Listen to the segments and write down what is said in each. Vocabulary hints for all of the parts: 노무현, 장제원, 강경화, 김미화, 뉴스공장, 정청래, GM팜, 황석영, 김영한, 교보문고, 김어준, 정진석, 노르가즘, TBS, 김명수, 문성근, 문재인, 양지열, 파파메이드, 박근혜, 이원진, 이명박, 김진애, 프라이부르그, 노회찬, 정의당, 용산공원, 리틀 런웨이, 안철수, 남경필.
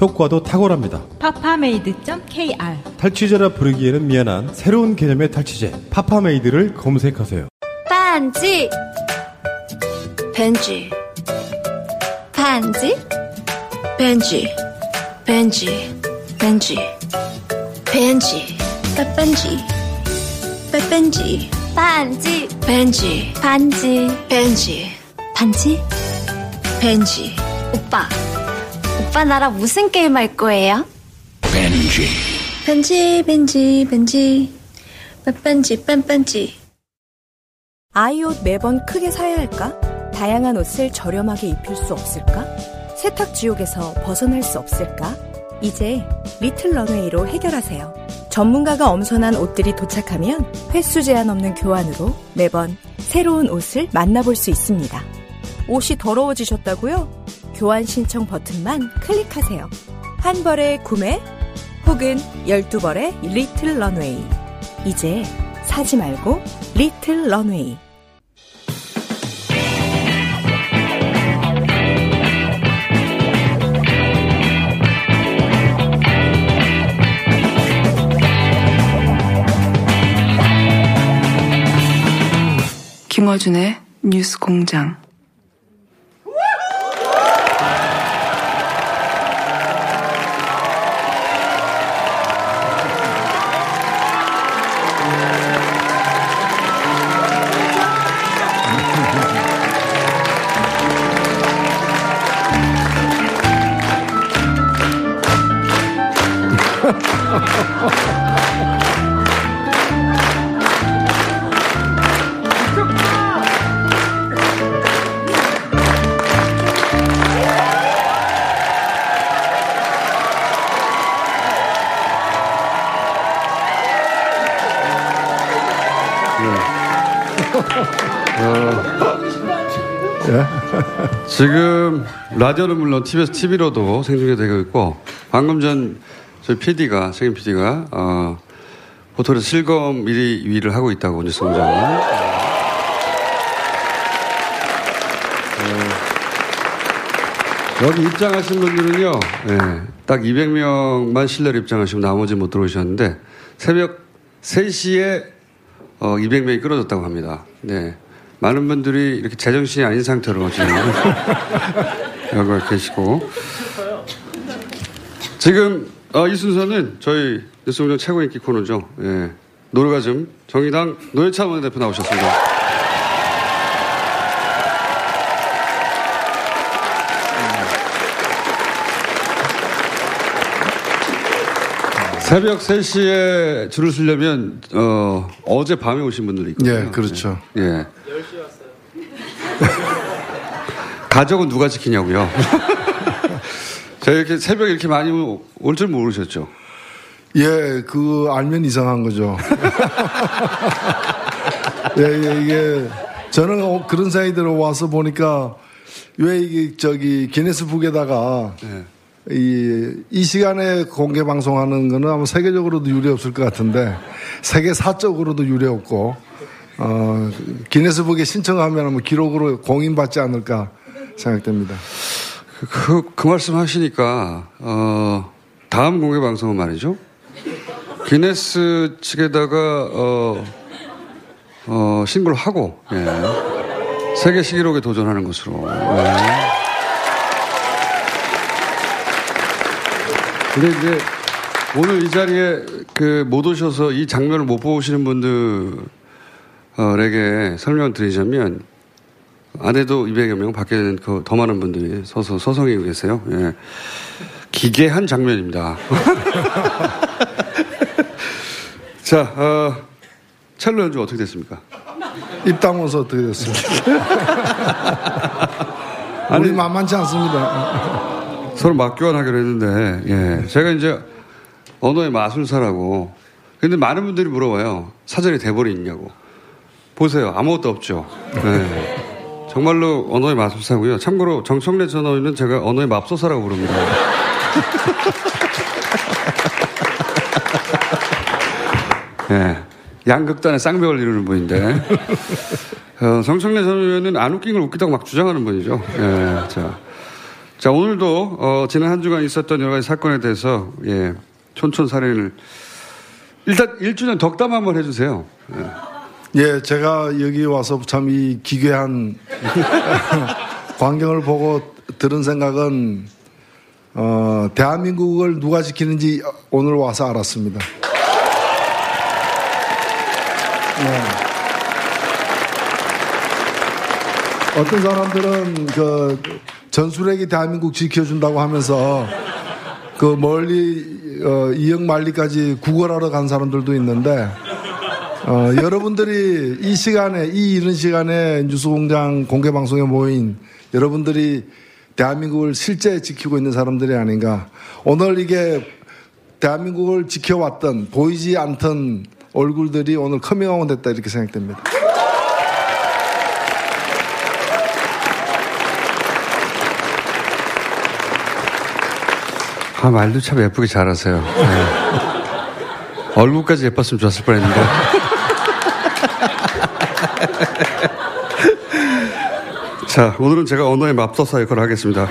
효과도 탁월합니다. 파파메이드.kr. 탈취제라 부르기에는 미안한 새로운 개념의 탈취제 파파메이드를 검색하세요. 반지 벤지 반지 벤지 벤지 벤지 벤지 빠빤지 빠빤지 반지 벤지 반지 벤지 반지 벤지. 오빠 나랑 무슨 게임 할 거예요? 벤지. 벤지, 벤지, 벤지. 빤빤지, 빤빤지. 아이 옷 매번 크게 사야 할까? 다양한 옷을 저렴하게 입힐 수 없을까? 세탁 지옥에서 벗어날 수 없을까? 이제 리틀 런웨이로 해결하세요. 전문가가 엄선한 옷들이 도착하면 횟수 제한 없는 교환으로 매번 새로운 옷을 만나볼 수 있습니다. 옷이 더러워지셨다고요? 교환 신청 버튼만 클릭하세요. 한 벌의 구매 혹은 12벌의 리틀 런웨이. 이제 사지 말고 리틀 런웨이. 김어준의 뉴스공장. 지금 라디오는 물론 TV에서 TV로도 생중계 되고 있고, 방금 전 저희 PD가, 책임 PD가 포털에서 실검 1위를 하고 있다고 뉴스공장은. 여기 입장하신 분들은요, 딱 200명만 실내로 입장하시면 나머지 못 들어오셨는데 새벽 3시에 200명이 끌어졌다고 합니다. 네. 많은 분들이 이렇게 제정신이 아닌 상태로 지금 여기 계시고, 지금 이 순서는 저희 뉴스공장 최고 인기 코너죠. 예. 노르가즘 정의당 노회찬 원내대표 나오셨습니다. 새벽 3시에 줄을 서려면 어제 밤에 오신 분들이 있거든요. 예, 그렇죠. 예. 가족은 누가 지키냐고요. 제가 이렇게 새벽에 이렇게 많이 올 줄 모르셨죠? 예, 알면 이상한 거죠. 예, 이게, 저는 그런 사이 들어와서 보니까 왜 이게 기네스북에다가 이 시간에 공개 방송하는 거는 아마 세계적으로도 유례 없을 것 같은데, 세계사적으로도 유례 없고, 기네스북에 신청하면 아마 기록으로 공인받지 않을까 생각됩니다. 그 말씀 하시니까, 다음 공개 방송은 말이죠. 기네스 측에다가, 신고를 하고, 예. 세계 신기록에 도전하는 것으로. 예. 근데 이제, 오늘 이 자리에 못 오셔서 이 장면을 못 보시는 분들에게 설명을 드리자면, 안에도 200여 명, 밖에는 더 많은 분들이 서성이고 계세요. 예. 기괴한 장면입니다. 자, 첼로 연주 어떻게 됐습니까? 입 다물어서 어떻게 됐습니까? 우리 만만치 않습니다. 서로 맞교환하기로 했는데, 예. 제가 이제 언어의 마술사라고 근데 많은 분들이 물어봐요. 사전에 대본이 있냐고. 보세요. 아무것도 없죠. 네. 정말로 언어의 맙소사고요. 참고로 정청래 전 의원은 제가 언어의 맙소사라고 부릅니다. 네. 양극단의 쌍벽을 이루는 분인데 정청래 전 의원은 안 웃긴 걸 웃기다고 막 주장하는 분이죠. 예, 자 오늘도 지난 한 주간 있었던 여러 가지 사건에 대해서 예, 촌촌살인을 일단 1주년 덕담 한번 해주세요. 예, 예 제가 여기 와서 참 이 기괴한 광경을 보고 들은 생각은 대한민국을 누가 지키는지 오늘 와서 알았습니다. 네. 어떤 사람들은 그 전술핵이 대한민국 지켜준다고 하면서 그 멀리 이역만리까지 구걸하러 간 사람들도 있는데 여러분들이 이 시간에 이 이른 시간에 뉴스공장 공개방송에 모인 여러분들이 대한민국을 실제 지키고 있는 사람들이 아닌가. 오늘 이게 대한민국을 지켜왔던 보이지 않던 얼굴들이 오늘 커밍아웃 됐다 이렇게 생각됩니다. 아 말도 참 예쁘게 잘하세요. 네. 얼굴까지 예뻤으면 좋았을 뻔했는데. 자 오늘은 제가 언어의 맙소사 역할을 하겠습니다.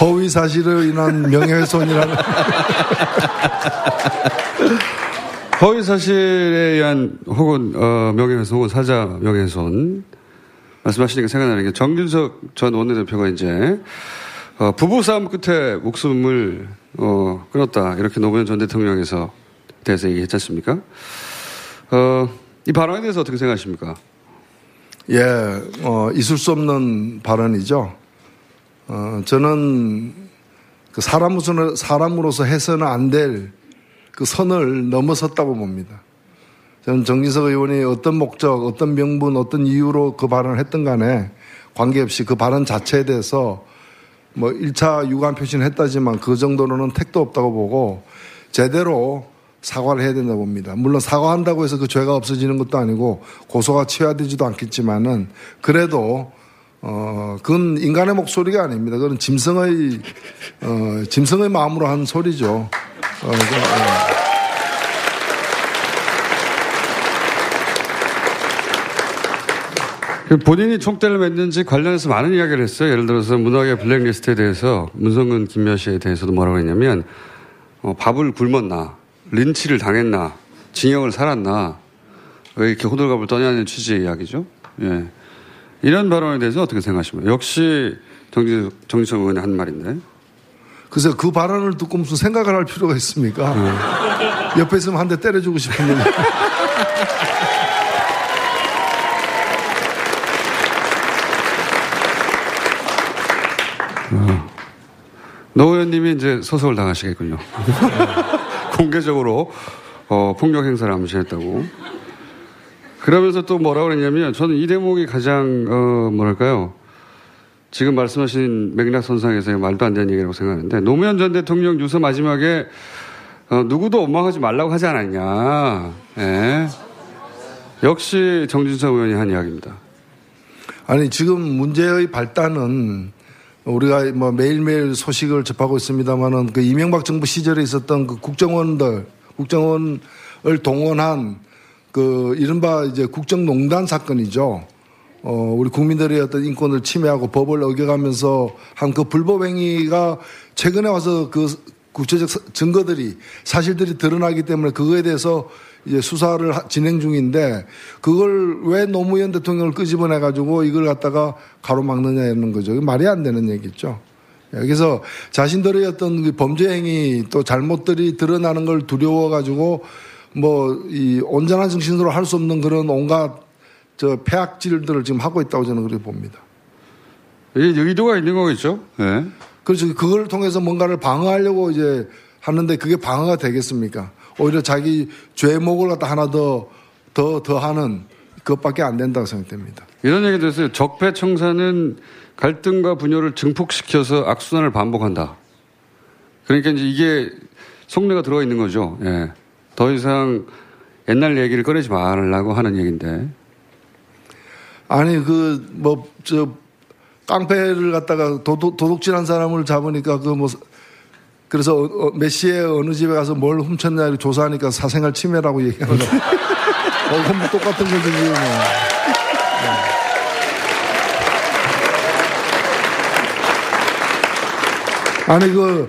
허위 사실로 인한 명예훼손이라는. 허위 사실에 의한 혹은 명예훼손 혹은 사자 명예훼손 말씀하시니까 생각나는 게 정진석 전 원내대표가 이제 부부싸움 끝에 목숨을 끊었다 이렇게 노무현 전 대통령에서 대해서 얘기했지 않습니까? 이 발언에 대해서 어떻게 생각하십니까? 예, 있을 수 없는 발언이죠. 저는 그 사람으로서 해서는 안 될 그 선을 넘어섰다고 봅니다. 저는 정진석 의원이 어떤 목적, 어떤 명분, 어떤 이유로 그 발언을 했든 간에 관계없이 그 발언 자체에 대해서 뭐 1차 유감 표시는 했다지만 그 정도로는 택도 없다고 보고 제대로 사과를 해야 된다고 봅니다. 물론 사과한다고 해서 그 죄가 없어지는 것도 아니고 고소가 취하되지도 않겠지만은 그래도 그건 인간의 목소리가 아닙니다. 그건 짐승의 마음으로 한 소리죠. 본인이 총대를 맺는지 관련해서 많은 이야기를 했어요. 예를 들어서 문학의 블랙리스트에 대해서 문성근 김미화 씨에 대해서도 뭐라고 했냐면 밥을 굶었나, 린치를 당했나, 징역을 살았나 왜 이렇게 호들갑을 떠냐는 취지의 이야기죠. 예. 이런 발언에 대해서 어떻게 생각하십니까? 역시 정진석 의원이 한 말인데. 그래서 그 발언을 듣고 무슨 생각을 할 필요가 있습니까? 옆에 있으면 한 대 때려주고 싶은데. 노 의원님이 이제 소송을 당하시겠군요. 공개적으로 폭력 행사를 암시했다고. 그러면서 또 뭐라고 그랬냐면 저는 이 대목이 가장 뭐랄까요. 지금 말씀하신 맥락선상에서 말도 안 되는 얘기라고 생각하는데 노무현 전 대통령 유서 마지막에 누구도 원망하지 말라고 하지 않았냐. 예. 역시 정진석 의원이 한 이야기입니다. 아니 지금 문제의 발단은 우리가 뭐 매일매일 소식을 접하고 있습니다만은 그 이명박 정부 시절에 있었던 그 국정원을 동원한 그 이른바 이제 국정농단 사건이죠. 우리 국민들의 어떤 인권을 침해하고 법을 어겨가면서 한 그 불법행위가 최근에 와서 그 구체적 증거들이 사실들이 드러나기 때문에 그거에 대해서 이제 수사를 진행 중인데 그걸 왜 노무현 대통령을 끄집어내가지고 이걸 갖다가 가로막느냐는 거죠. 말이 안 되는 얘기죠. 그래서 자신들의 어떤 범죄행위 또 잘못들이 드러나는 걸 두려워가지고 뭐 이 온전한 정신으로 할 수 없는 그런 온갖 저 폐악질들을 지금 하고 있다고 저는 그렇게 봅니다. 이게 의도가 있는 거겠죠? 네. 그렇죠. 그걸 통해서 뭔가를 방어하려고 이제 하는데 그게 방어가 되겠습니까? 오히려 자기 죄목을 갖다 하나 더 하는 그것밖에 안 된다고 생각됩니다. 이런 얘기도 있어요. 적폐청산은 갈등과 분열을 증폭시켜서 악순환을 반복한다. 그러니까 이제 이게 속내가 들어있는 거죠. 예. 더 이상 옛날 얘기를 꺼내지 말라고 하는 얘기인데. 아니, 깡패를 갖다가 도둑질한 사람을 잡으니까 그래서 몇 시에 어느 집에 가서 뭘 훔쳤냐 조사하니까 사생활 침해라고 얘기하는 거. 그럼 똑같은 거지. 아니,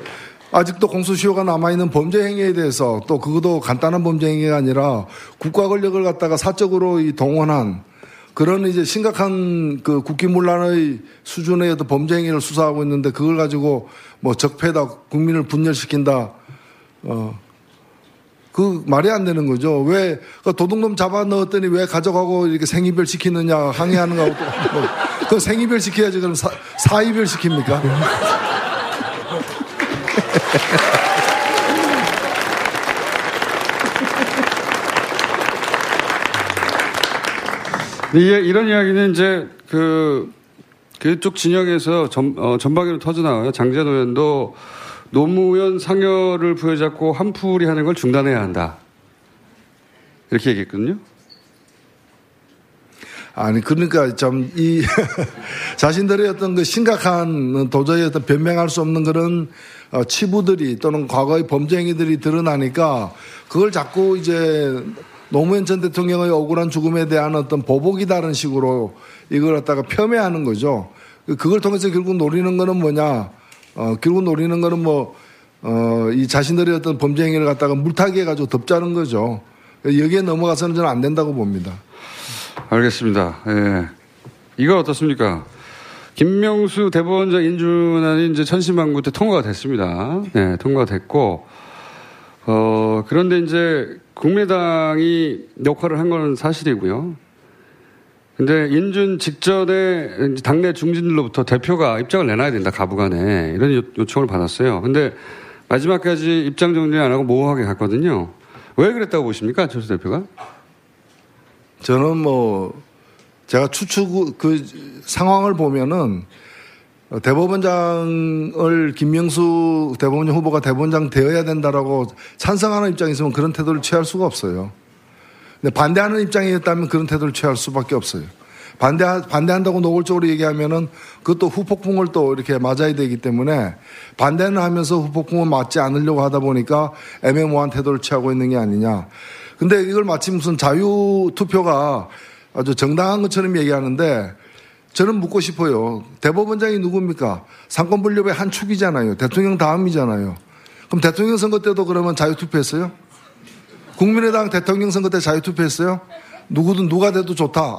아직도 공소시효가 남아있는 범죄 행위에 대해서 또 그것도 간단한 범죄 행위가 아니라 국가 권력을 갖다가 사적으로 동원한 그런 이제 심각한 국기문란의 수준의 어떤 범죄 행위를 수사하고 있는데 그걸 가지고 적폐다, 국민을 분열시킨다, 말이 안 되는 거죠. 왜, 도둑놈 잡아 넣었더니 왜 가져가고 이렇게 생이별 시키느냐 항의하는 거하고 그 생이별 시켜야지 그럼 사이별 시킵니까? 이런 이야기는 이제 그쪽 진영에서 전방위로 터져나와요. 장제원 의원도 노무현 상여를 부여잡고 한풀이 하는 걸 중단해야 한다. 이렇게 얘기했거든요. 아니, 그러니까 참, 자신들의 어떤 심각한 도저히 어떤 변명할 수 없는 그런 치부들이 또는 과거의 범죄 행위들이 드러나니까 그걸 자꾸 이제 노무현 전 대통령의 억울한 죽음에 대한 어떤 보복이다라는 식으로 이걸 갖다가 폄훼하는 거죠. 그걸 통해서 결국 노리는 거는 뭐냐. 결국 노리는 거는 이 자신들의 어떤 범죄 행위를 갖다가 물타기해가지고 덮자는 거죠. 여기에 넘어가서는 저는 안 된다고 봅니다. 알겠습니다. 예. 이거 어떻습니까? 김명수 대법원장 인준안이 이제 천신만고 때 통과가 됐습니다. 예, 통과가 됐고, 그런데 이제 국민의당이 역할을 한 건 사실이고요. 근데 인준 직전에 당내 중진들로부터 대표가 입장을 내놔야 된다, 가부간에. 이런 요청을 받았어요. 근데 마지막까지 입장 정리 안 하고 모호하게 갔거든요. 왜 그랬다고 보십니까? 안철수 대표가? 저는 제가 추측, 상황을 보면은 대법원장을 김명수 대법원장 후보가 대법원장 되어야 된다라고 찬성하는 입장이 있으면 그런 태도를 취할 수가 없어요. 근데 반대하는 입장이었다면 그런 태도를 취할 수밖에 없어요. 반대한다고 노골적으로 얘기하면은 그것도 후폭풍을 또 이렇게 맞아야 되기 때문에 반대는 하면서 후폭풍을 맞지 않으려고 하다 보니까 애매모호한 태도를 취하고 있는 게 아니냐. 근데 이걸 마치 무슨 자유 투표가 아주 정당한 것처럼 얘기하는데 저는 묻고 싶어요. 대법원장이 누굽니까? 삼권분립의 한 축이잖아요. 대통령 다음이잖아요. 그럼 대통령 선거 때도 그러면 자유투표했어요? 국민의당 대통령 선거 때 자유투표했어요? 누구든 누가 돼도 좋다.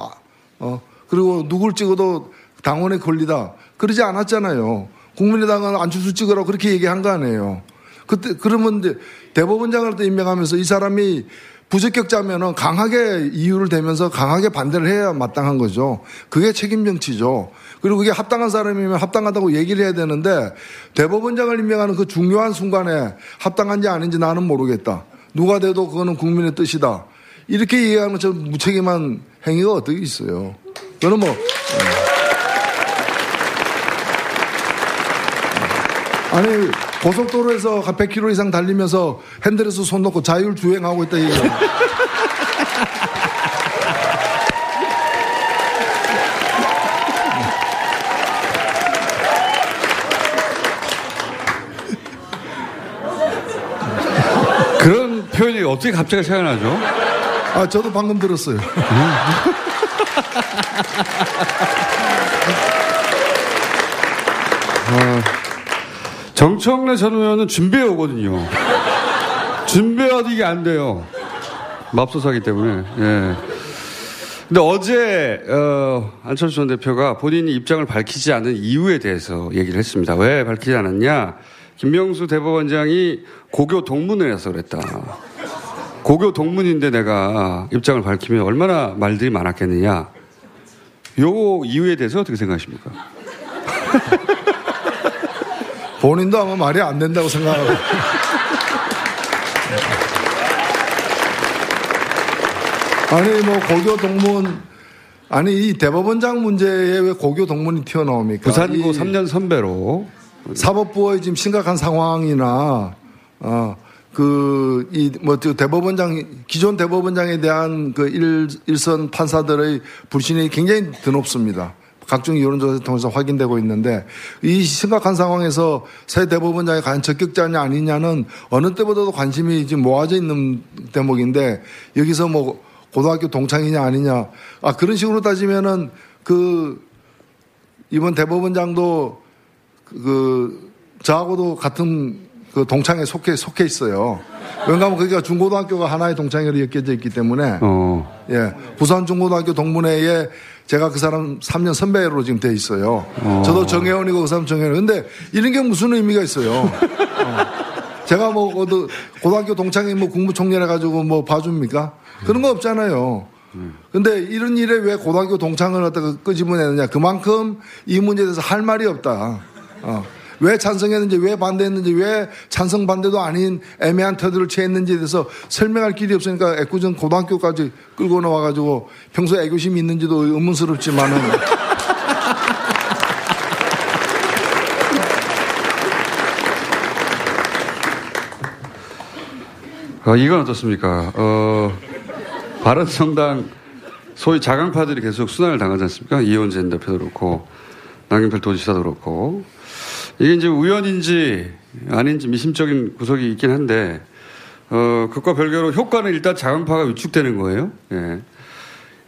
그리고 누굴 찍어도 당원의 권리다. 그러지 않았잖아요. 국민의당은 안철수 찍으라고 그렇게 얘기한 거 아니에요. 그때 그러면 이제 대법원장을 또 임명하면서 이 사람이 부적격자면은 강하게 이유를 대면서 강하게 반대를 해야 마땅한 거죠. 그게 책임 정치죠. 그리고 그게 합당한 사람이면 합당하다고 얘기를 해야 되는데 대법원장을 임명하는 그 중요한 순간에 합당한지 아닌지 나는 모르겠다. 누가 돼도 그거는 국민의 뜻이다. 이렇게 얘기하는 것처럼 무책임한 행위가 어떻게 있어요. 저는 아니, 고속도로에서 100km 이상 달리면서 핸들에서 손 놓고 자율주행하고 있다, 이거. 그런 표현이 어떻게 갑자기 생각나죠? 아, 저도 방금 들었어요. 정청래 전 의원은 준비해 오거든요. 준비해와도 이게 안 돼요. 맙소사기 때문에. 예. 근데 어제, 안철수 전 대표가 본인이 입장을 밝히지 않은 이유에 대해서 얘기를 했습니다. 왜 밝히지 않았냐. 김명수 대법원장이 고교 동문회에서 그랬다. 고교 동문인데 내가 입장을 밝히면 얼마나 말들이 많았겠느냐. 요 이유에 대해서 어떻게 생각하십니까? 본인도 아마 말이 안 된다고 생각하고. 아니, 고교 동문, 이 대법원장 문제에 왜 고교 동문이 튀어나옵니까? 부산고 3년 선배로. 사법부의 지금 심각한 상황이나, 그, 이, 뭐, 대법원장, 기존 대법원장에 대한 그 일선 판사들의 불신이 굉장히 드높습니다. 각종 여론조사를 통해서 확인되고 있는데, 이 심각한 상황에서 새 대법원장이 과연 적격자냐 아니냐는 어느 때보다도 관심이 지금 모아져 있는 대목인데, 여기서 뭐 고등학교 동창이냐 아니냐, 아, 그런 식으로 따지면은 그, 이번 대법원장도 그, 저하고도 같은 그 동창에 속해 있어요. 왜냐하면 거기가 중고등학교가 하나의 동창회로 엮여져 있기 때문에, 예, 부산 중고등학교 동문회에 제가 그 사람 3년 선배로 지금 돼 있어요. 저도 정혜원이고 그 사람 정혜원. 근데 이런 게 무슨 의미가 있어요? 제가 뭐 고등학교 동창회 뭐 국무총리를 해가지고 뭐 봐줍니까? 그런 거 없잖아요. 근데 이런 일에 왜 고등학교 동창을 갖다가 끄집어내느냐? 그만큼 이 문제에 대해서 할 말이 없다. 왜 찬성했는지, 왜 반대했는지, 왜 찬성 반대도 아닌 애매한 태도를 취했는지에 대해서 설명할 길이 없으니까 애꿎은 고등학교까지 끌고 나와가지고 평소에 애교심이 있는지도 의문스럽지만은. 이건 어떻습니까? 바른정당 소위 자강파들이 계속 수난을 당하지 않습니까? 이원진 대표도 그렇고, 남경필 도지사도 그렇고. 이게 이제 우연인지 아닌지 미심적인 구석이 있긴 한데, 그것과 별개로 효과는 일단 자강파가 위축되는 거예요. 예.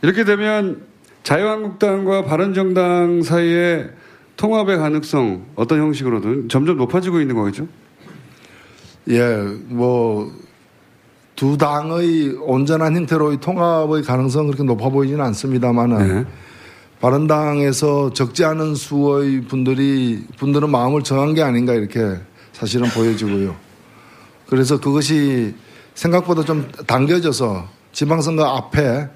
이렇게 되면 자유한국당과 바른정당 사이의 통합의 가능성 어떤 형식으로든 점점 높아지고 있는 거겠죠? 예, 뭐, 두 당의 온전한 형태로의 통합의 가능성은 그렇게 높아 보이지는 않습니다만은. 예. 바른당에서 적지 않은 수의 분들은 마음을 정한 게 아닌가 이렇게 사실은 보여지고요. 그래서 그것이 생각보다 좀 당겨져서 지방선거 앞에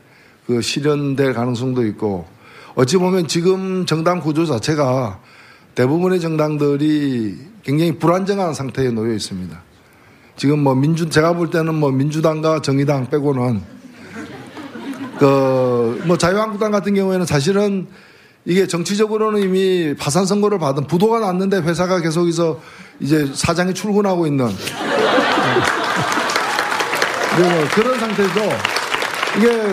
그 실현될 가능성도 있고, 어찌 보면 지금 정당 구조 자체가 대부분의 정당들이 굉장히 불안정한 상태에 놓여 있습니다. 지금 뭐 제가 볼 때는 뭐 민주당과 정의당 빼고는 뭐 자유한국당 같은 경우에는 사실은 이게 정치적으로는 이미 파산 선고를 받은 부도가 났는데 회사가 계속해서 이제 사장이 출근하고 있는 네, 그런 상태죠. 이게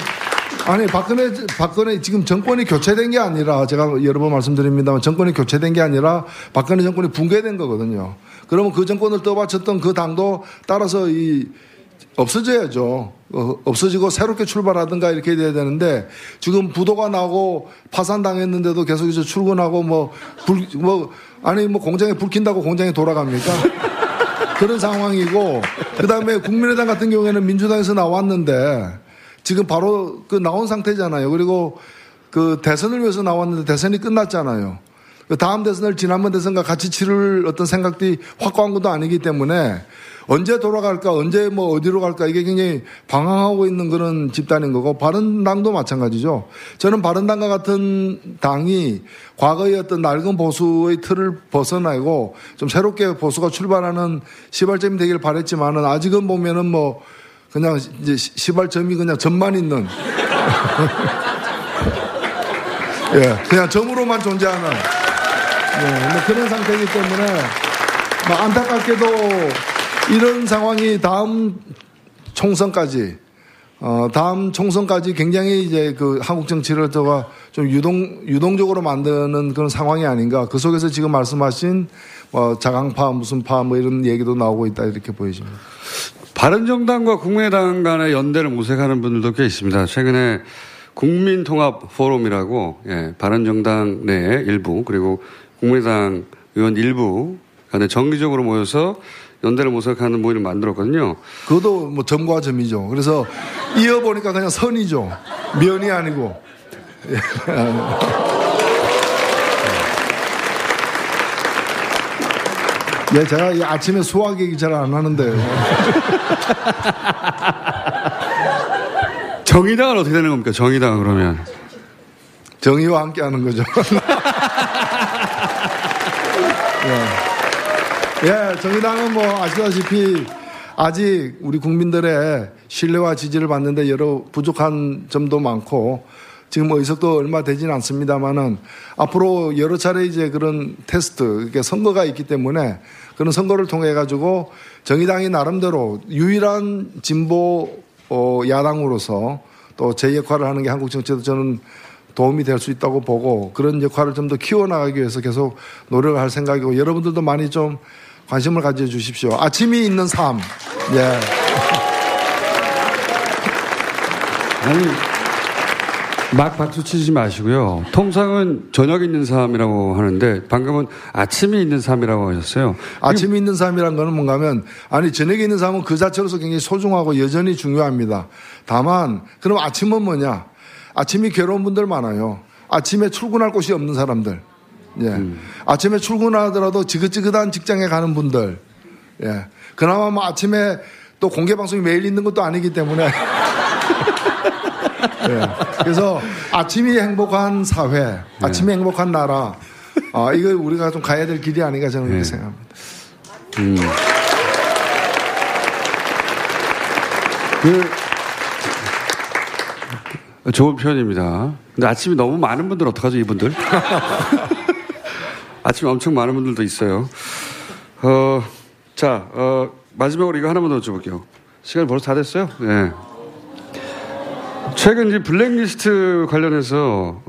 아니 박근혜 지금 정권이 교체된 게 아니라, 제가 여러 번 말씀드립니다만 정권이 교체된 게 아니라 박근혜 정권이 붕괴된 거거든요. 그러면 그 정권을 떠받쳤던 그 당도 따라서 이 없어져야죠. 없어지고 새롭게 출발하든가 이렇게 돼야 되는데, 지금 부도가 나고 파산당했는데도 계속해서 출근하고 아니 공장에 불 킨다고 공장에 돌아갑니까? 그런 상황이고, 그 다음에 국민의당 같은 경우에는 민주당에서 나왔는데 지금 바로 그 나온 상태잖아요. 그리고 그 대선을 위해서 나왔는데 대선이 끝났잖아요. 그 다음 대선을 지난번 대선과 같이 치를 어떤 생각들이 확고한 것도 아니기 때문에 언제 돌아갈까, 언제 뭐 어디로 갈까, 이게 굉장히 방황하고 있는 그런 집단인 거고, 바른당도 마찬가지죠. 저는 바른당과 같은 당이 과거의 어떤 낡은 보수의 틀을 벗어나고 좀 새롭게 보수가 출발하는 시발점이 되길 바랬지만은, 아직은 보면은 뭐 그냥 이제 시발점이 그냥 점만 있는 예, 그냥 점으로만 존재하는 예, 뭐 그런 상태이기 때문에 뭐 안타깝게도 이런 상황이 다음 총선까지 굉장히 이제 그 한국 정치를 좀 유동적으로 만드는 그런 상황이 아닌가. 그 속에서 지금 말씀하신 뭐 자강파, 무슨 파 뭐 이런 얘기도 나오고 있다 이렇게 보여집니다. 바른정당과 국민의당 간의 연대를 모색하는 분들도 꽤 있습니다. 최근에 국민통합포럼이라고, 예, 바른정당 내 일부 그리고 국민의당 의원 일부 간에 정기적으로 모여서 연대를 모색하는 모임을 만들었거든요. 그것도 뭐 점과 점이죠. 그래서 이어보니까 그냥 선이죠. 면이 아니고. 예, 제가 이 아침에 수학 얘기 잘 안 하는데요. 정의당은 어떻게 되는 겁니까? 정의당은 그러면? 정의와 함께 하는 거죠. 예. 예, 정의당은 뭐 아시다시피 아직 우리 국민들의 신뢰와 지지를 받는데 여러 부족한 점도 많고, 지금 뭐 의석도 얼마 되지는 않습니다만은 앞으로 여러 차례 이제 그런 테스트, 그러니까 선거가 있기 때문에 그런 선거를 통해 가지고 정의당이 나름대로 유일한 진보 야당으로서 또 제 역할을 하는 게 한국 정치에도 저는 도움이 될 수 있다고 보고 그런 역할을 좀 더 키워나가기 위해서 계속 노력을 할 생각이고 여러분들도 많이 좀 관심을 가져주십시오. 아침이 있는 삶. 예. 아니, 막 박수 치지 마시고요. 통상은 저녁 있는 삶이라고 하는데 방금은 아침이 있는 삶이라고 하셨어요. 아침이 있는 삶이라는 거는 뭔가 하면 아니 저녁에 있는 삶은 그 자체로서 굉장히 소중하고 여전히 중요합니다. 다만 그럼 아침은 뭐냐. 아침이 괴로운 분들 많아요. 아침에 출근할 곳이 없는 사람들. 예. 아침에 출근하더라도 지긋지긋한 직장에 가는 분들. 예. 그나마 뭐 아침에 또 공개 방송이 매일 있는 것도 아니기 때문에. 예. 그래서 아침이 행복한 사회, 아침이 행복한 나라. 아, 이거 우리가 좀 가야 될 길이 아닌가 저는 그렇게 생각합니다. 좋은 표현입니다. 근데 아침이 너무 많은 분들 어떡하죠, 이분들? 아침이 엄청 많은 분들도 있어요. 마지막으로 이거 하나만 더 여쭤볼게요. 시간이 벌써 다 됐어요? 네. 최근 이제 블랙리스트 관련해서,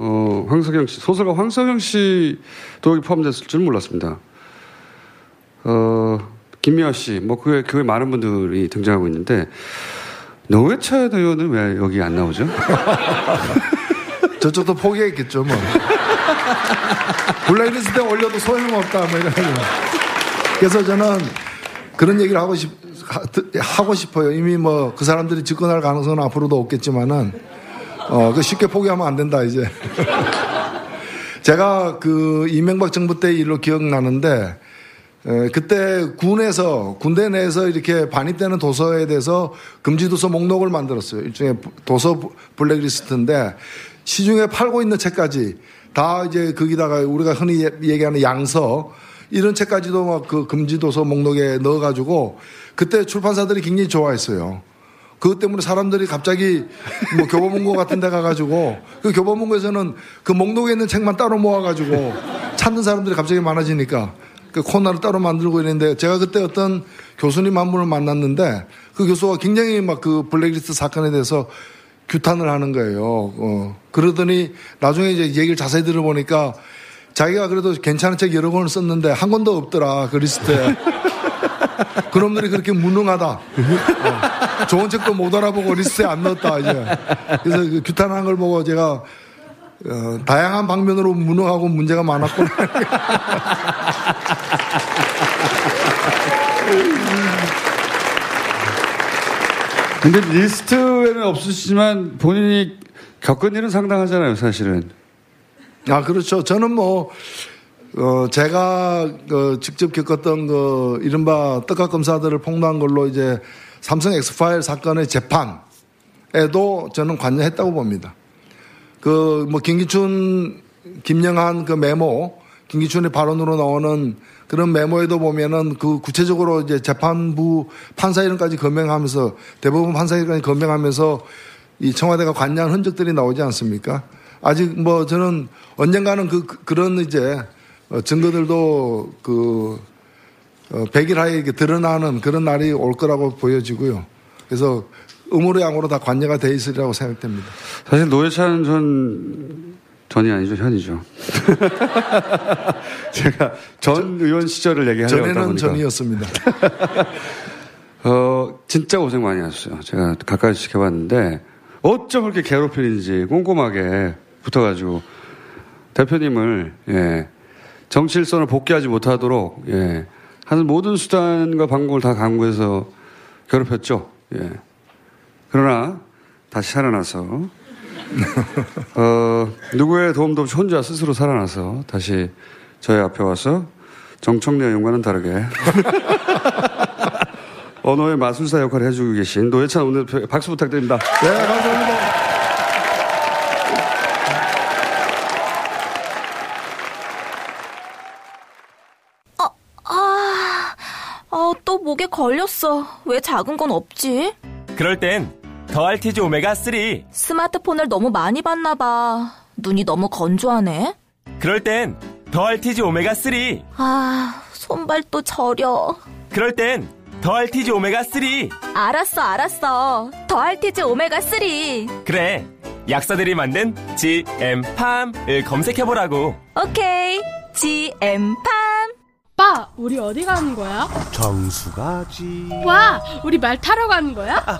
황석영 씨, 소설가 황석영 씨도 포함됐을 줄 몰랐습니다. 김미화 씨, 뭐, 그 외에 많은 분들이 등장하고 있는데, 노회찬 의원은 왜 여기 안 나오죠? 저쪽도 포기했겠죠, 뭐. 블랙리스트에 올려도 소용없다, 뭐, 이런. 그래서 저는 그런 얘기를 하고 싶어요. 이미 뭐, 그 사람들이 집권할 가능성은 앞으로도 없겠지만은, 그 쉽게 포기하면 안 된다, 이제. 제가 그 이명박 정부 때 일로 기억나는데, 그때 군대 내에서 이렇게 반입되는 도서에 대해서 금지도서 목록을 만들었어요. 일종의 도서 블랙리스트인데 시중에 팔고 있는 책까지 다 이제 거기다가 우리가 흔히 얘기하는 양서 이런 책까지도 막 그 금지도서 목록에 넣어가지고 그때 출판사들이 굉장히 좋아했어요. 그것 때문에 사람들이 갑자기 뭐 교보문고 같은 데 가가지고 그 교보문고에서는 그 목록에 있는 책만 따로 모아가지고 찾는 사람들이 갑자기 많아지니까 그 코너를 따로 만들고 있는데 제가 그때 어떤 교수님 한 분을 만났는데 그 교수가 굉장히 막 그 블랙리스트 사건에 대해서 규탄을 하는 거예요. 그러더니 나중에 이제 얘기를 자세히 들어보니까 자기가 그래도 괜찮은 책 여러 권을 썼는데 한 권도 없더라 그 리스트에. 그놈들이 그렇게 무능하다. 좋은 책도 못 알아보고 리스트에 안 넣었다 이제. 그래서 그 규탄한 걸 보고 제가 다양한 방면으로 무능하고 문제가 많았구나. 근데 리스트에는 없으시지만 본인이 겪은 일은 상당하잖아요, 사실은. 아, 그렇죠. 저는 뭐, 제가 직접 겪었던 그 이른바 떡값 검사들을 폭로한 걸로 이제 삼성 엑스파일 사건의 재판에도 저는 관여했다고 봅니다. 그, 뭐, 김영한 그 메모, 김기춘의 발언으로 나오는 그런 메모에도 보면은 그 구체적으로 이제 재판부 판사 이름까지 검명하면서 대법원 판사 이름까지 검명하면서 이 청와대가 관여한 흔적들이 나오지 않습니까? 아직 뭐 저는 언젠가는 그런 이제 증거들도 100일 하에 이렇게 드러나는 그런 날이 올 거라고 보여지고요. 그래서 음으로 양으로 다 관여가 돼 있으리라고 생각됩니다. 사실 노회찬 전이 아니죠, 현이죠. 제가 전 의원 시절을 얘기하려다 보니까 전에는 전이었습니다. 진짜 고생 많이 하셨어요. 제가 가까이 지켜봤는데 어쩜 그렇게 괴롭히는지 꼼꼼하게 붙어가지고 대표님을 정치일선을 복귀하지 못하도록 하는 모든 수단과 방법을 다 강구해서 괴롭혔죠. 예. 그러나 다시 살아나서 누구의 도움도 없이 혼자 스스로 살아나서 다시 저희 앞에 와서 정청래 의원과는 다르게 언어의 마술사 역할을 해주고 계신 노회찬 오늘 박수 부탁드립니다. 네, 감사합니다. 또 목에 걸렸어. 왜 작은 건 없지? 그럴 땐 더 알티지 오메가3. 스마트폰을 너무 많이 봤나 봐. 눈이 너무 건조하네. 그럴 땐 더 알티지 오메가3. 아, 손발도 저려. 그럴 땐 더 알티지 오메가3. 알았어. 더 알티지 오메가3. 그래, 약사들이 만든 GM팜을 검색해보라고. 오케이, GM팜. 오빠, 우리 어디 가는 거야? 정수 가지. 와, 우리 말 타러 가는 거야? 아,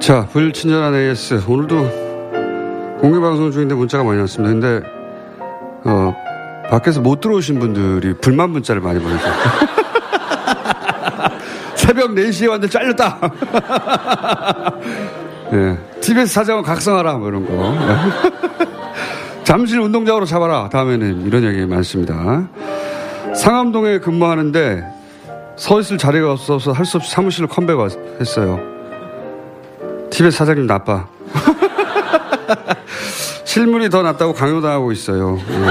자, 불친절한 AS. 오늘도 공개방송 중인데 문자가 많이 왔습니다. 근데 밖에서 못 들어오신 분들이 불만 문자를 많이 보내주세요. 새벽 4시에 왔는데 잘렸다. 예, TBS 사장은 각성하라 뭐 이런 거. 잠실 운동장으로 잡아라 다음에는 이런 얘기 많습니다. 상암동에 근무하는데 서 있을 자리가 없어서 할 수 없이 사무실로 컴백했어요. TBS 사장님 나빠. 실물이 더 낫다고 강요당하고 있어요. 예.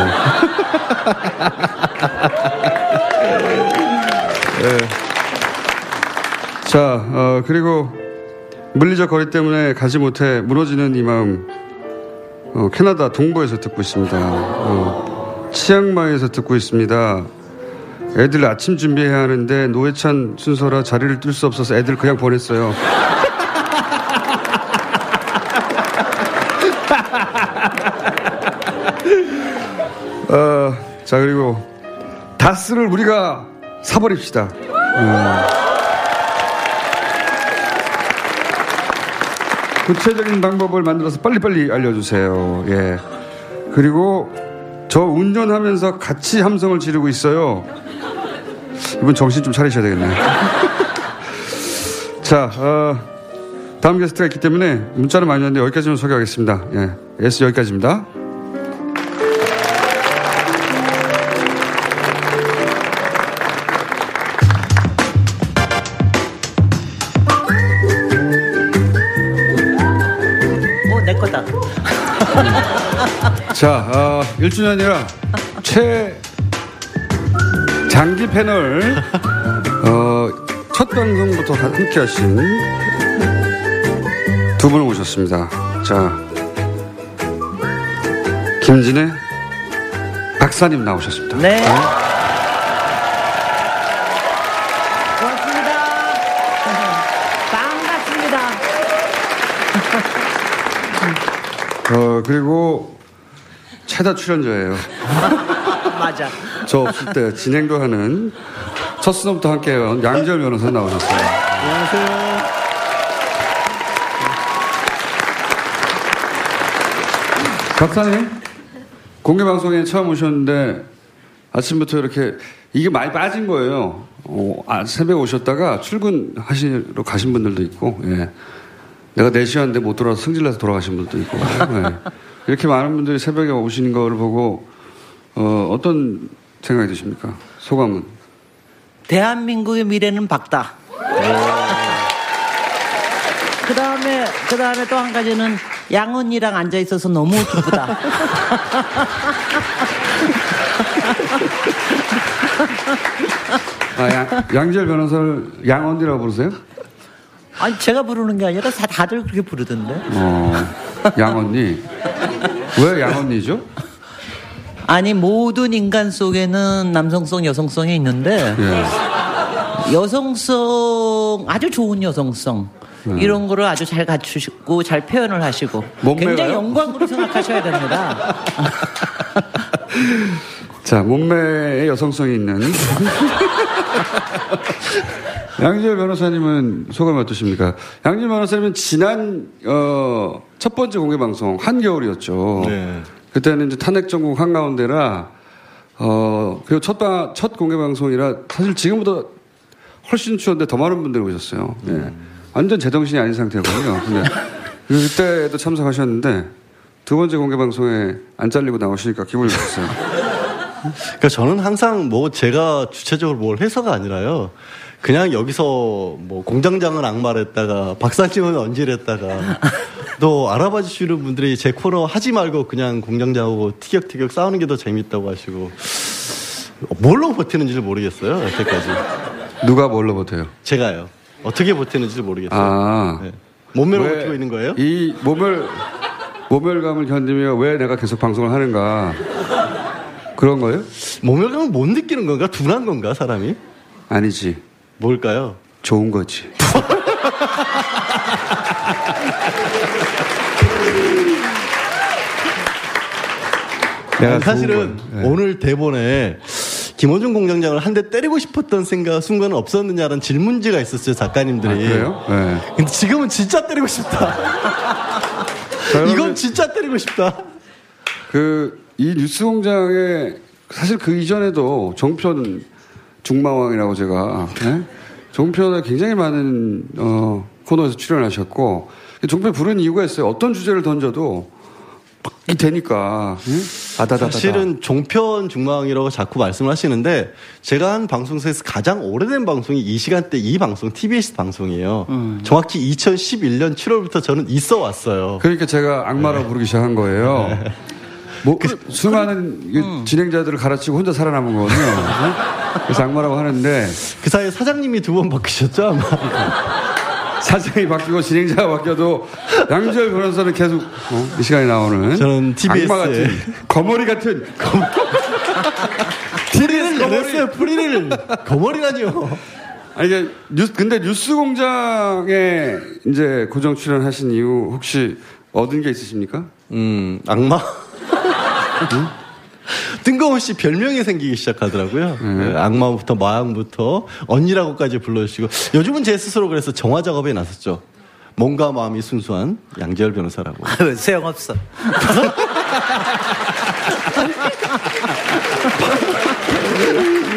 예. 자, 그리고 물리적 거리 때문에 가지 못해 무너지는 이 마음, 캐나다 동부에서 듣고 있습니다. 치앙마이에서 듣고 있습니다. 애들 아침 준비해야 하는데 노회찬 순서라 자리를 뜰 수 없어서 애들 그냥 보냈어요. 자, 그리고 다스를 우리가 사버립시다. 구체적인 방법을 만들어서 빨리빨리 알려주세요. 예. 그리고 저 운전하면서 같이 함성을 지르고 있어요. 이분 정신 좀 차리셔야 되겠네요. 자, 다음 게스트가 있기 때문에 문자를 많이 왔는데 여기까지만 소개하겠습니다. 예. S 여기까지입니다. 자, 1주년이라 최장기 패널 첫 방송부터 함께 하신 두 분을 모셨습니다. 자, 김진애 박사님 나오셨습니다. 네. 고맙습니다. 반갑습니다. 그리고 최다 출연자예요. 맞아. 저 없을 때 진행도 하는 첫 수업부터 함께 해온 양지열 변호사 나오셨어요. 안녕하세요. 박사님, 공개방송에 처음 오셨는데 아침부터 이렇게 이게 많이 빠진 거예요. 새벽에 오셨다가 출근하시러 가신 분들도 있고, 예. 내가 4시 왔는데 못 돌아와서 승질나서 돌아가신 분들도 있고. 예. 이렇게 많은 분들이 새벽에 오시는 거를 보고 어떤 생각이 드십니까? 소감은? 대한민국의 미래는 밝다. 그 다음에 또 한 가지는 양언니랑 앉아 있어서 너무 기쁘다. 아, 양지열 변호사를 양언니라고 부르세요? 아니, 제가 부르는 게 아니라 다들 그렇게 부르던데. 양언니. 왜 양언니죠? 아니, 모든 인간 속에는 남성성, 여성성이 있는데, 예. 여성성, 아주 좋은 여성성, 예. 이런 거를 아주 잘 갖추시고 잘 표현을 하시고 몸매가요? 굉장히 영광으로 생각하셔야 됩니다. 자, 몸매에 여성성이 있는 양지열 변호사님은 소감이 어떠십니까? 양지열 변호사님은 지난 첫 번째 공개방송 한겨울이었죠. 네. 그때는 이제 탄핵 정국 한가운데라 그리고 첫 공개방송이라 사실 지금보다 훨씬 추운데 더 많은 분들이 오셨어요. 네. 완전 제정신이 아닌 상태거든요. 근데 그때도 참석하셨는데 두 번째 공개 방송에 안 잘리고 나오시니까 기분이 좋았어요. 그러니까 저는 항상 뭐 제가 주체적으로 뭘 해서가 아니라요. 그냥 여기서 뭐 공장장은 악마랬다가 박사님은 언질했다가 또 알아봐 주시는 분들이 제 코너 하지 말고 그냥 공장장하고 티격태격 싸우는 게 더 재밌다고 하시고 뭘로 버티는지를 모르겠어요. 여태까지. 누가 뭘로 버텨요? 제가요. 어떻게 버티는지를 모르겠어요. 아, 네. 몸매로 버티고 있는 거예요? 이 모멸감을 견디며 왜 내가 계속 방송을 하는가 그런 거예요? 모멸감을 못 느끼는 건가? 둔한 건가 사람이? 아니지. 뭘까요? 좋은 거지. 내가 사실은 네. 오늘 대본에 김어준 공장장을 한 대 때리고 싶었던 생각 순간은 없었느냐라는 질문지가 있었어요. 작가님들이. 아, 그래요? 네. 근데 지금은 진짜 때리고 싶다. 이건 진짜 때리고 싶다. 이 뉴스공장에 사실 그 이전에도 정편 중마왕이라고 제가 네? 종편에 굉장히 많은 코너에서 출연하셨고 종편 부른 이유가 있어요. 어떤 주제를 던져도 이 되니까. 응? 사실은 종편 중마왕이라고 자꾸 말씀을 하시는데 제가 한 방송사에서 가장 오래된 방송이 이 시간대 이 방송 TBS 방송이에요. 정확히 2011년 7월부터 저는 있어 왔어요. 그러니까 제가 악마라고 네. 부르기 시작한 거예요. 네. 뭐, 수많은 진행자들을 갈아치고 혼자 살아남은 거거든요. 그래서 악마라고 하는데 그 사이에 사장님이 두 번 바뀌셨죠 아마. 사장이 바뀌고 진행자가 바뀌어도 양지열 변호사는 계속 이 시간에 나오는 저는 TBS에 악마 같은 거머리 같은 TBS 거머리 프리를 거머리라니요. 아니 이게 근데 뉴스공장에 이제 고정 출연하신 이후 혹시 얻은 게 있으십니까? 악마. 응? 뜬금없이 별명이 생기기 시작하더라고요. 악마부터 마왕부터 언니라고까지 불러주시고 요즘은 제 스스로 그래서 정화 작업에 나섰죠. 몸과 마음이 순수한 양지열 변호사라고. 아유, 소용없어.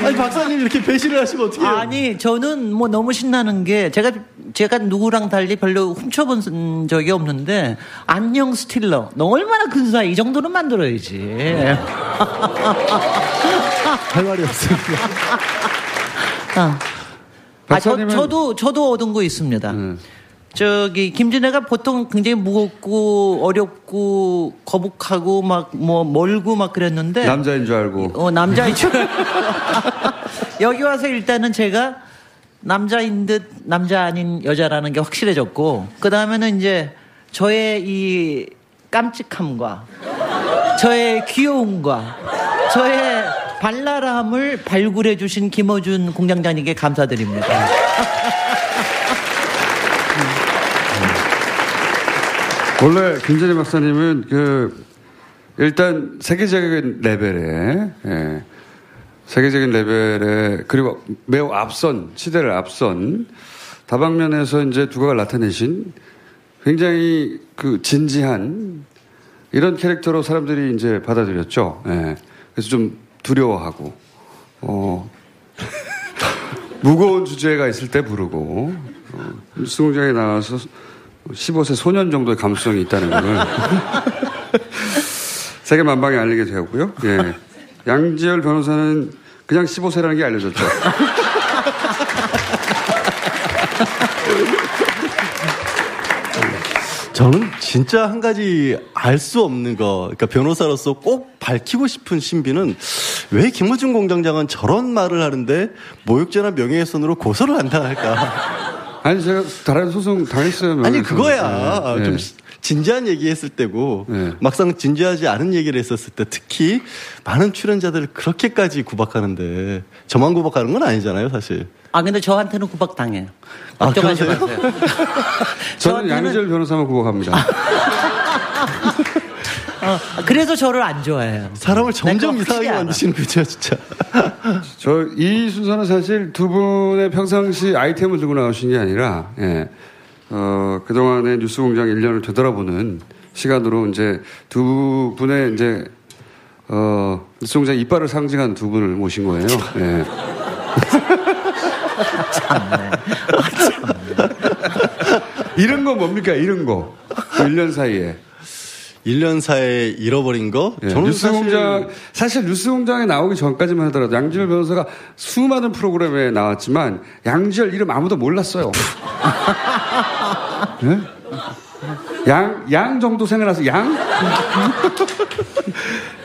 아니 박사님 이렇게 배신을 하시면 어떡해요? 아니 저는 뭐 너무 신나는 게 제가 누구랑 달리 별로 훔쳐본 적이 없는데 안녕 스틸러 너 얼마나 근사해. 이 정도는 만들어야지. 할 말이 없습니다. 박사님은... 저도 얻은 거 있습니다. 저기 김진애가 보통 굉장히 무겁고 어렵고 거북하고 막 뭐 멀고 막 그랬는데 남자인 줄 알고 남자인 줄 알고 여기 와서 일단은 제가 남자인 듯 남자 아닌 여자라는 게 확실해졌고 그 다음에는 이제 저의 이 깜찍함과 저의 귀여움과 저의 발랄함을 발굴해 주신 김어준 공장장님께 감사드립니다. 원래 김진애 박사님은 일단 세계적인 레벨에, 예, 세계적인 레벨에, 그리고 매우 시대를 앞선 다방면에서 이제 두각을 나타내신 굉장히 진지한 이런 캐릭터로 사람들이 이제 받아들였죠. 예. 그래서 좀 두려워하고, 무거운 주제가 있을 때 부르고, 뉴스공장에 나와서 15세 소년 정도의 감수성이 있다는 걸 세계 만방에 알리게 되었고요. 예. 양지열 변호사는 그냥 15세라는 게 알려졌죠. 저는 진짜 한 가지 알 수 없는 거, 그러니까 변호사로서 꼭 밝히고 싶은 신비는 왜 김어준 공장장은 저런 말을 하는데 모욕죄나 명예훼손으로 고소를 안 당할까? 아니 제가 다른 소송 당했어요. 아니 그거야 네. 좀 진지한 얘기했을 때고 네. 막상 진지하지 않은 얘기를 했었을 때 특히 많은 출연자들을 그렇게까지 구박하는데 저만 구박하는 건 아니잖아요 사실. 아 근데 저한테는 구박당해요. 걱정하지 마세요. 저는 양지열 변호사만 구박합니다. 그래서 저를 안 좋아해요. 사람을 점점 이상하게 만드시는 거죠, 진짜. 이 순서는 사실 두 분의 평상시 아이템을 들고 나오신 게 아니라, 예. 그동안의 뉴스공장 1년을 되돌아보는 시간으로 이제 두 분의 이제, 뉴스공장 이빨을 상징한 두 분을 모신 거예요. 예. 참네. 이런 거 뭡니까? 이런 거. 1년 사이에. 1년 사이에 잃어버린 거? 예, 뉴스공장, 사실 뉴스공장에 나오기 전까지만 하더라도 양지열 변호사가 수많은 프로그램에 나왔지만 양지열 이름 아무도 몰랐어요. 네? 양 정도 생각나서 양?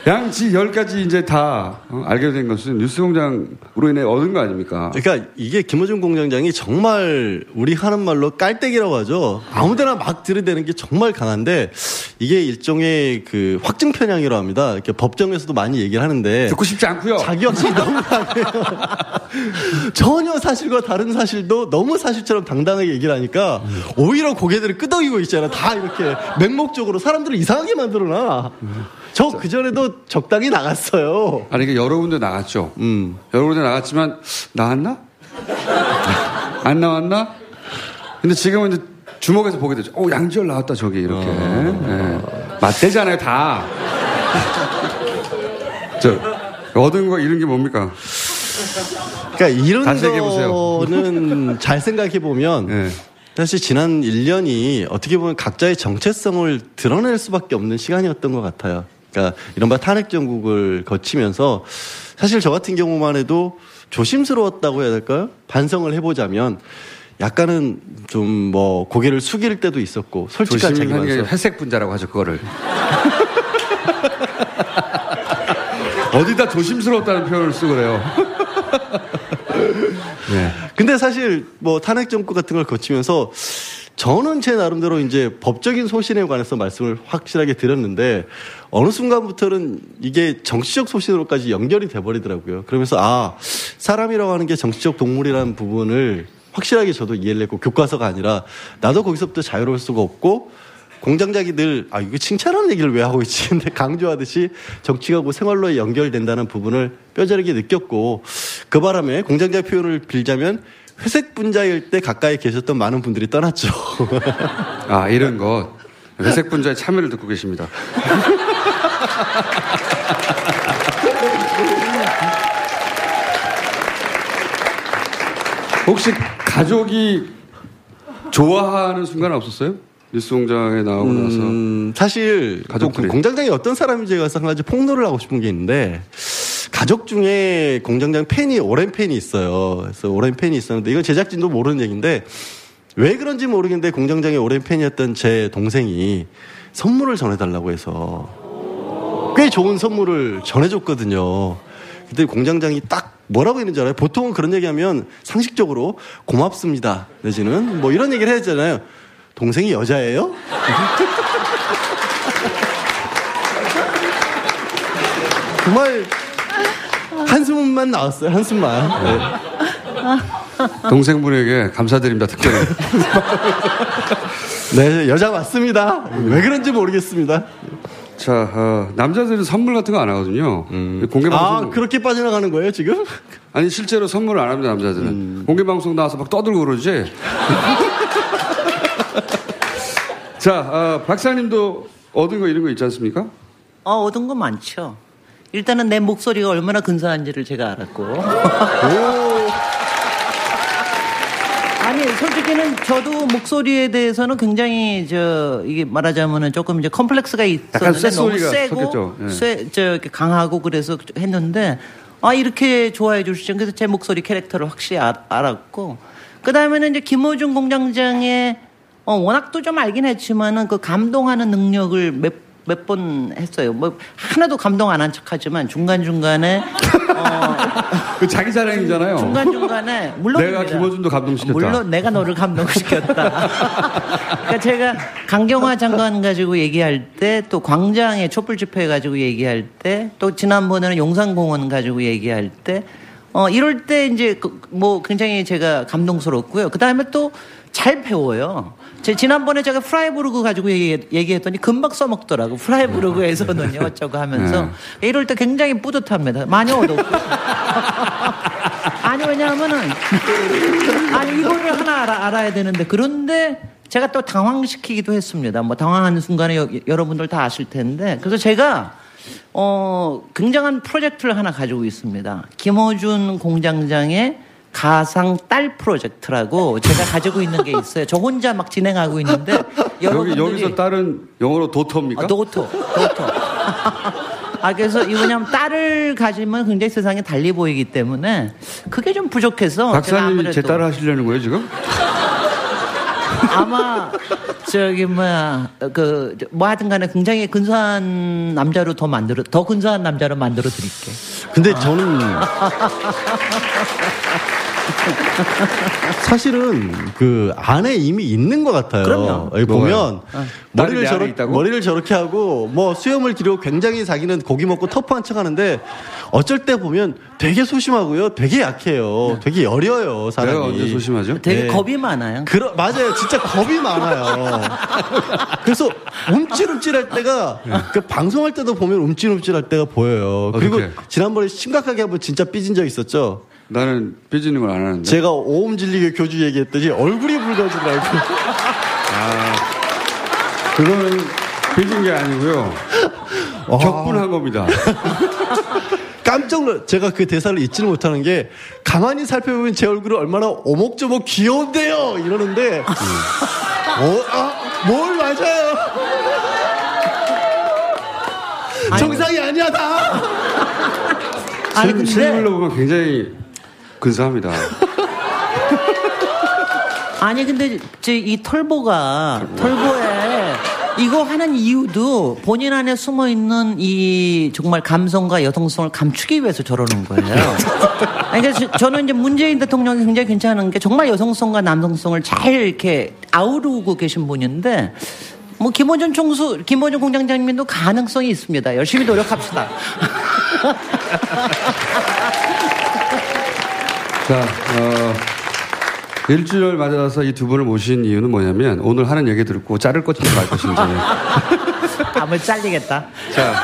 양지열까지 이제 다 알게 된 것은 뉴스공장으로 인해 얻은 거 아닙니까? 그러니까 이게 김어준 공장장이 정말 우리 하는 말로 깔때기라고 하죠. 아무데나 막 들이대는 게 정말 강한데 이게 일종의 그 확증 편향이라고 합니다. 이렇게 법정에서도 많이 얘기를 하는데 듣고 싶지 않고요. 자기 확증이 너무 강해요. 전혀 사실과 다른 사실도 너무 사실처럼 당당하게 얘기를 하니까 오히려 고개들이 끄덕이고 있잖아. 다 이렇게 맹목적으로 사람들을 이상하게 만들어놔. 저 그전에도 적당히 나갔어요. 아니, 이게 여러 군데 나갔죠. 여러 군데 나갔지만, 나왔나? 안 나왔나? 근데 지금은 이제 주목해서 보게 되죠. 오, 양지열 나왔다, 저기, 이렇게. 네. 맞대잖아요, 다. 저, 얻은 거 이런 게 뭡니까? 그러니까 이런 거는 잘 생각해보면, 네. 사실 지난 1년이 어떻게 보면 각자의 정체성을 드러낼 수밖에 없는 시간이었던 것 같아요. 그러니까 이른바 탄핵 정국을 거치면서 사실 저 같은 경우만 해도 조심스러웠다고 해야 될까요? 반성을 해보자면 약간은 좀 뭐 고개를 숙일 때도 있었고 솔직한 자기 반성. 회색 분자라고 하죠, 그거를. 어디다 조심스러웠다는 표현을 쓰고 그래요. 네. 근데 사실 뭐 탄핵 정국 같은 걸 거치면서 저는 제 나름대로 이제 법적인 소신에 관해서 말씀을 확실하게 드렸는데 어느 순간부터는 이게 정치적 소신으로까지 연결이 돼버리더라고요. 그러면서 아, 사람이라고 하는 게 정치적 동물이라는 부분을 확실하게 저도 이해를 했고 교과서가 아니라 나도 거기서부터 자유로울 수가 없고 공장장이 늘 아, 이거 칭찬하는 얘기를 왜 하고 있지? 근데 강조하듯이 정치가 고 생활로에 연결된다는 부분을 뼈저리게 느꼈고 그 바람에 공장장 표현을 빌자면 회색 분자일 때 가까이 계셨던 많은 분들이 떠났죠. 아, 이런 것. 회색 분자의 참여를 듣고 계십니다. 혹시 가족이 좋아하는 순간 없었어요? 뉴스공장에 나오고 나서 사실 공장장이 어떤 사람인지에 가서 한 가지 폭로를 하고 싶은 게 있는데 가족 중에 공장장 팬이 오랜 팬이 있어요. 그래서 오랜 팬이 있었는데 이건 제작진도 모르는 얘기인데 왜 그런지 모르겠는데 공장장의 오랜 팬이었던 제 동생이 선물을 전해달라고 해서 꽤 좋은 선물을 전해줬거든요. 그때 공장장이 딱 뭐라고 했는지 알아요? 보통은 그런 얘기하면 상식적으로 고맙습니다 내지는 뭐 이런 얘기를 해야 되잖아요. 동생이 여자예요? 정말 한숨만 나왔어요. 한숨만. 네. 동생분에게 감사드립니다. 특별히. 네, 여자 맞습니다. 왜 그런지 모르겠습니다. 자, 남자들은 선물 같은 거 안 하거든요. 공개방송. 아, 그렇게 빠져나가는 거예요 지금? 아니, 실제로 선물을 안 합니다, 남자들은. 공개방송 나와서 막 떠들고 그러지. 자, 박사님도 얻은 거 이런 거 있지 않습니까? 얻은 거 많죠. 일단은 내 목소리가 얼마나 근사한지를 제가 알았고. 오. 아니, 솔직히는 저도 목소리에 대해서는 굉장히 이게 말하자면은 조금 이제 컴플렉스가 있었는데 너무 세고, 예. 이렇게 강하고 그래서 했는데 이렇게 좋아해 주시죠. 그래서 제 목소리 캐릭터를 확실히 알았고, 그 다음에는 이제 김어준 공장장의 워낙도 좀 알긴 했지만은 그 감동하는 능력을 몇 번 했어요. 뭐 하나도 감동 안 한 척하지만 중간중간에 그 자기 자랑이잖아요. 중간중간에 물론 내가 김어준도 감동시켰다. 물론 내가 너를 감동시켰다. 그러니까 제가 강경화 장관 가지고 얘기할 때 또 광장에 촛불 집회 가지고 얘기할 때 또 지난번에는 용산공원 가지고 얘기할 때 이럴 때 이제 뭐 굉장히 제가 감동스럽고요. 그 다음에 또 잘 배워요. 지난번에 제가 프라이부르그 가지고 얘기했더니 금방 써먹더라고. 프라이부르그에서는 어쩌고 하면서. 이럴 때 굉장히 뿌듯합니다. 많이 얻었고. 아니, 왜냐하면은, 아니, 이거를 하나 알아야 되는데. 그런데 제가 또 당황시키기도 했습니다. 뭐 당황하는 순간에 여러분들 다 아실 텐데. 그래서 제가, 굉장한 프로젝트를 하나 가지고 있습니다. 김어준 공장장의 가상 딸 프로젝트라고 제가 가지고 있는 게 있어요. 저 혼자 막 진행하고 있는데 여러분들이 여기서 딸은 영어로 도터입니까? 아, 도터. 아, 그래서 이거냐면 딸을 가지면 굉장히 세상에 달리 보이기 때문에 그게 좀 부족해서 박사님이 제 딸 하시려는 거예요 지금? 아마 하여튼간에 굉장히 근사한 남자로 더 근사한 남자로 만들어 드릴게. 근데 저는 사실은 그 안에 이미 있는 것 같아요. 그럼요. 여기 보면 머리를 저렇게 하고 뭐 수염을 기르고 굉장히 자기는 고기 먹고 터프한 척하는데 어쩔 때 보면 되게 소심하고요, 되게 약해요, 네. 되게 여려요 사람이. 내가 언제 소심하죠? 되게 네. 겁이 많아요. 맞아요, 진짜 겁이 많아요. 그래서 움찔움찔할 때가 그 방송할 때도 보면 움찔움찔할 때가 보여요. 그리고 지난번에 심각하게 한번 진짜 삐진 적 있었죠. 나는 삐지는 걸 안 하는데. 제가 오음 질리게 교주 얘기했더니 얼굴이 붉어지더라고요. 아, 그거는 삐진 게 아니고요. 격분한 겁니다. 깜짝 놀랐어요. 제가 그 대사를 잊지는 못하는 게 가만히 살펴보면 제 얼굴은 얼마나 오목조목 귀여운데요 이러는데 뭘 맞아요. 정상이 아니야 다. 아니, 근데 실물로 보면 굉장히 근사합니다. 아니 근데 이 털보에 이거 하는 이유도 본인 안에 숨어 있는 이 정말 감성과 여성성을 감추기 위해서 저러는 거예요. 아니, 그러니까 저는 이제 문재인 대통령이 굉장히 괜찮은 게 정말 여성성과 남성성을 잘 이렇게 아우르고 계신 분인데. 뭐 김어준 공장장님도 가능성이 있습니다. 열심히 노력합시다. 자, 일주일을 맞아서 이 두 분을 모신 이유는 뭐냐면 오늘 하는 얘기 듣고 자를 것인지 말 것인지. 아무리 잘리겠다. 자,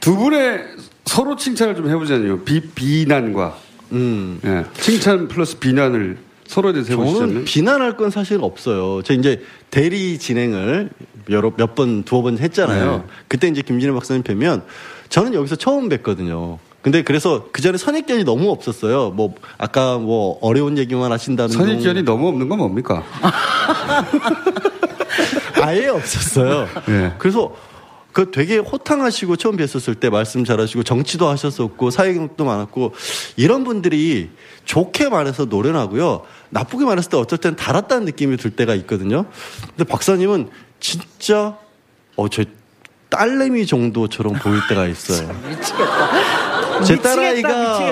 두 분의 서로 칭찬을 좀 해보자니요. 비난과 예, 칭찬 플러스 비난을. 서로 저는 비난할 건 사실 없어요. 제가 이제 대리 진행을 두어 번 했잖아요. 네. 그때 이제 김진애 박사님 뵈면 저는 여기서 처음 뵀거든요. 근데 그래서 그 전에 선입견이 너무 없었어요. 뭐 아까 뭐 어려운 얘기만 하신다는 선입견이 너무 없는 건 뭡니까? 아예 없었어요. 네. 그래서 그 되게 호탕하시고 처음 뵀었을 때 말씀 잘하시고 정치도 하셨었고 사회경도 많았고 이런 분들이 좋게 말해서 노련하고요. 나쁘게 말했을 때 어쩔 땐 달았다는 느낌이 들 때가 있거든요. 근데 박사님은 진짜 저 딸내미 정도처럼 보일 때가 있어요. 미치겠다. 제 딸아이가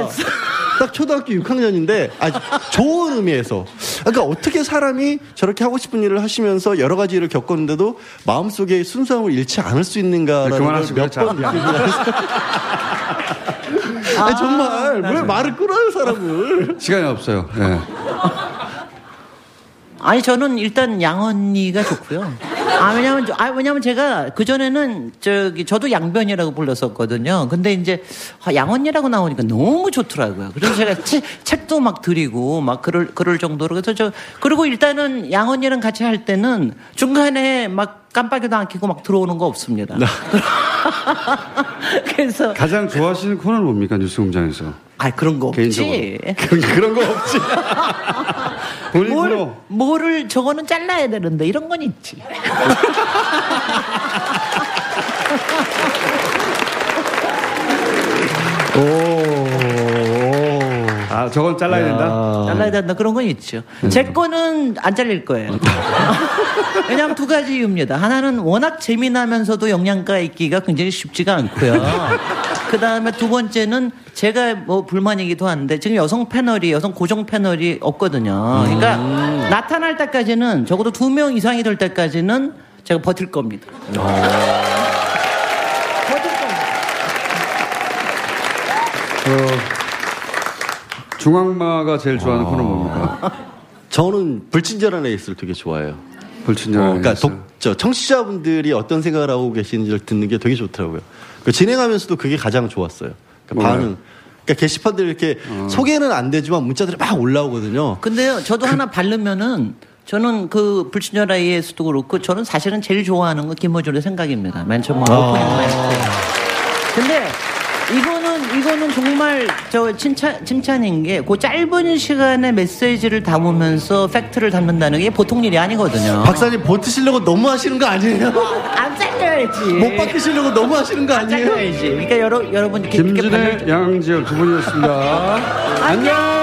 딱 초등학교 6학년인데 아주 좋은 의미에서. 그러니까 어떻게 사람이 저렇게 하고 싶은 일을 하시면서 여러 가지 일을 겪었는데도 마음속에 순수함을 잃지 않을 수 있는가라는 걸 몇 번 느끼고 아니, 정말 왜 말을 끌어요 사람을. 시간이 없어요. 네. 아니 저는 일단 양 언니가 좋고요. 왜냐면 제가 그 전에는 저도 양변이라고 불렀었거든요. 근데 이제 양 언니라고 나오니까 너무 좋더라고요. 그래서 제가 책도 막 드리고 막 그럴 정도로. 그래서 그리고 일단은 양 언니랑 같이 할 때는 중간에 막 깜빡이도 안 켜고 막 들어오는 거 없습니다. 그래서 가장 좋아하시는 코너는 뭡니까 뉴스공장에서? 아 그런 거 없지. 그런 거 없지. 뭐를 저거는 잘라야 되는데 이런 건 있지. 아 저건 잘라야 된다. 잘라야 된다 그런 건 있죠. 제 거는 안 잘릴 거예요. 왜냐하면 두 가지 이유입니다. 하나는 워낙 재미나면서도 영양가 있기가 굉장히 쉽지가 않고요. 그 다음에 두 번째는 제가 뭐 불만이기도 한데 지금 여성 고정 패널이 없거든요. 그러니까 나타날 때까지는 적어도 2명 이상이 될 때까지는 제가 버틸 겁니다. 중앙마가 제일 좋아하는 코너 뭡니까? 저는 불친절한 에이스를 되게 좋아해요. 불친절한 그러니까 에이스. 청취자분들이 어떤 생각을 하고 계시는지를 듣는 게 되게 좋더라고요. 진행하면서도 그게 가장 좋았어요. 그러니까 반응. 그러니까 게시판들 이렇게 소개는 안 되지만 문자들이 막 올라오거든요. 근데요, 저도 하나 바르면은 저는 그 불친절 아이에서도 그렇고 저는 사실은 제일 좋아하는 건 김어준의 생각입니다. 맨 처음 오프닝. 근데 이거는 이거는 정말 저 칭찬인 게 그 짧은 시간에 메시지를 담으면서 팩트를 담는다는 게 보통 일이 아니거든요. 박사님 버티시려고 너무 하시는 거 아니에요? 안 잘려야지. 못 바뀌시려고 너무 하시는 거 아니에요? 안 잘려야지. 그러니까 여러분 김진애, 양지열 두 분이었습니다. 안녕.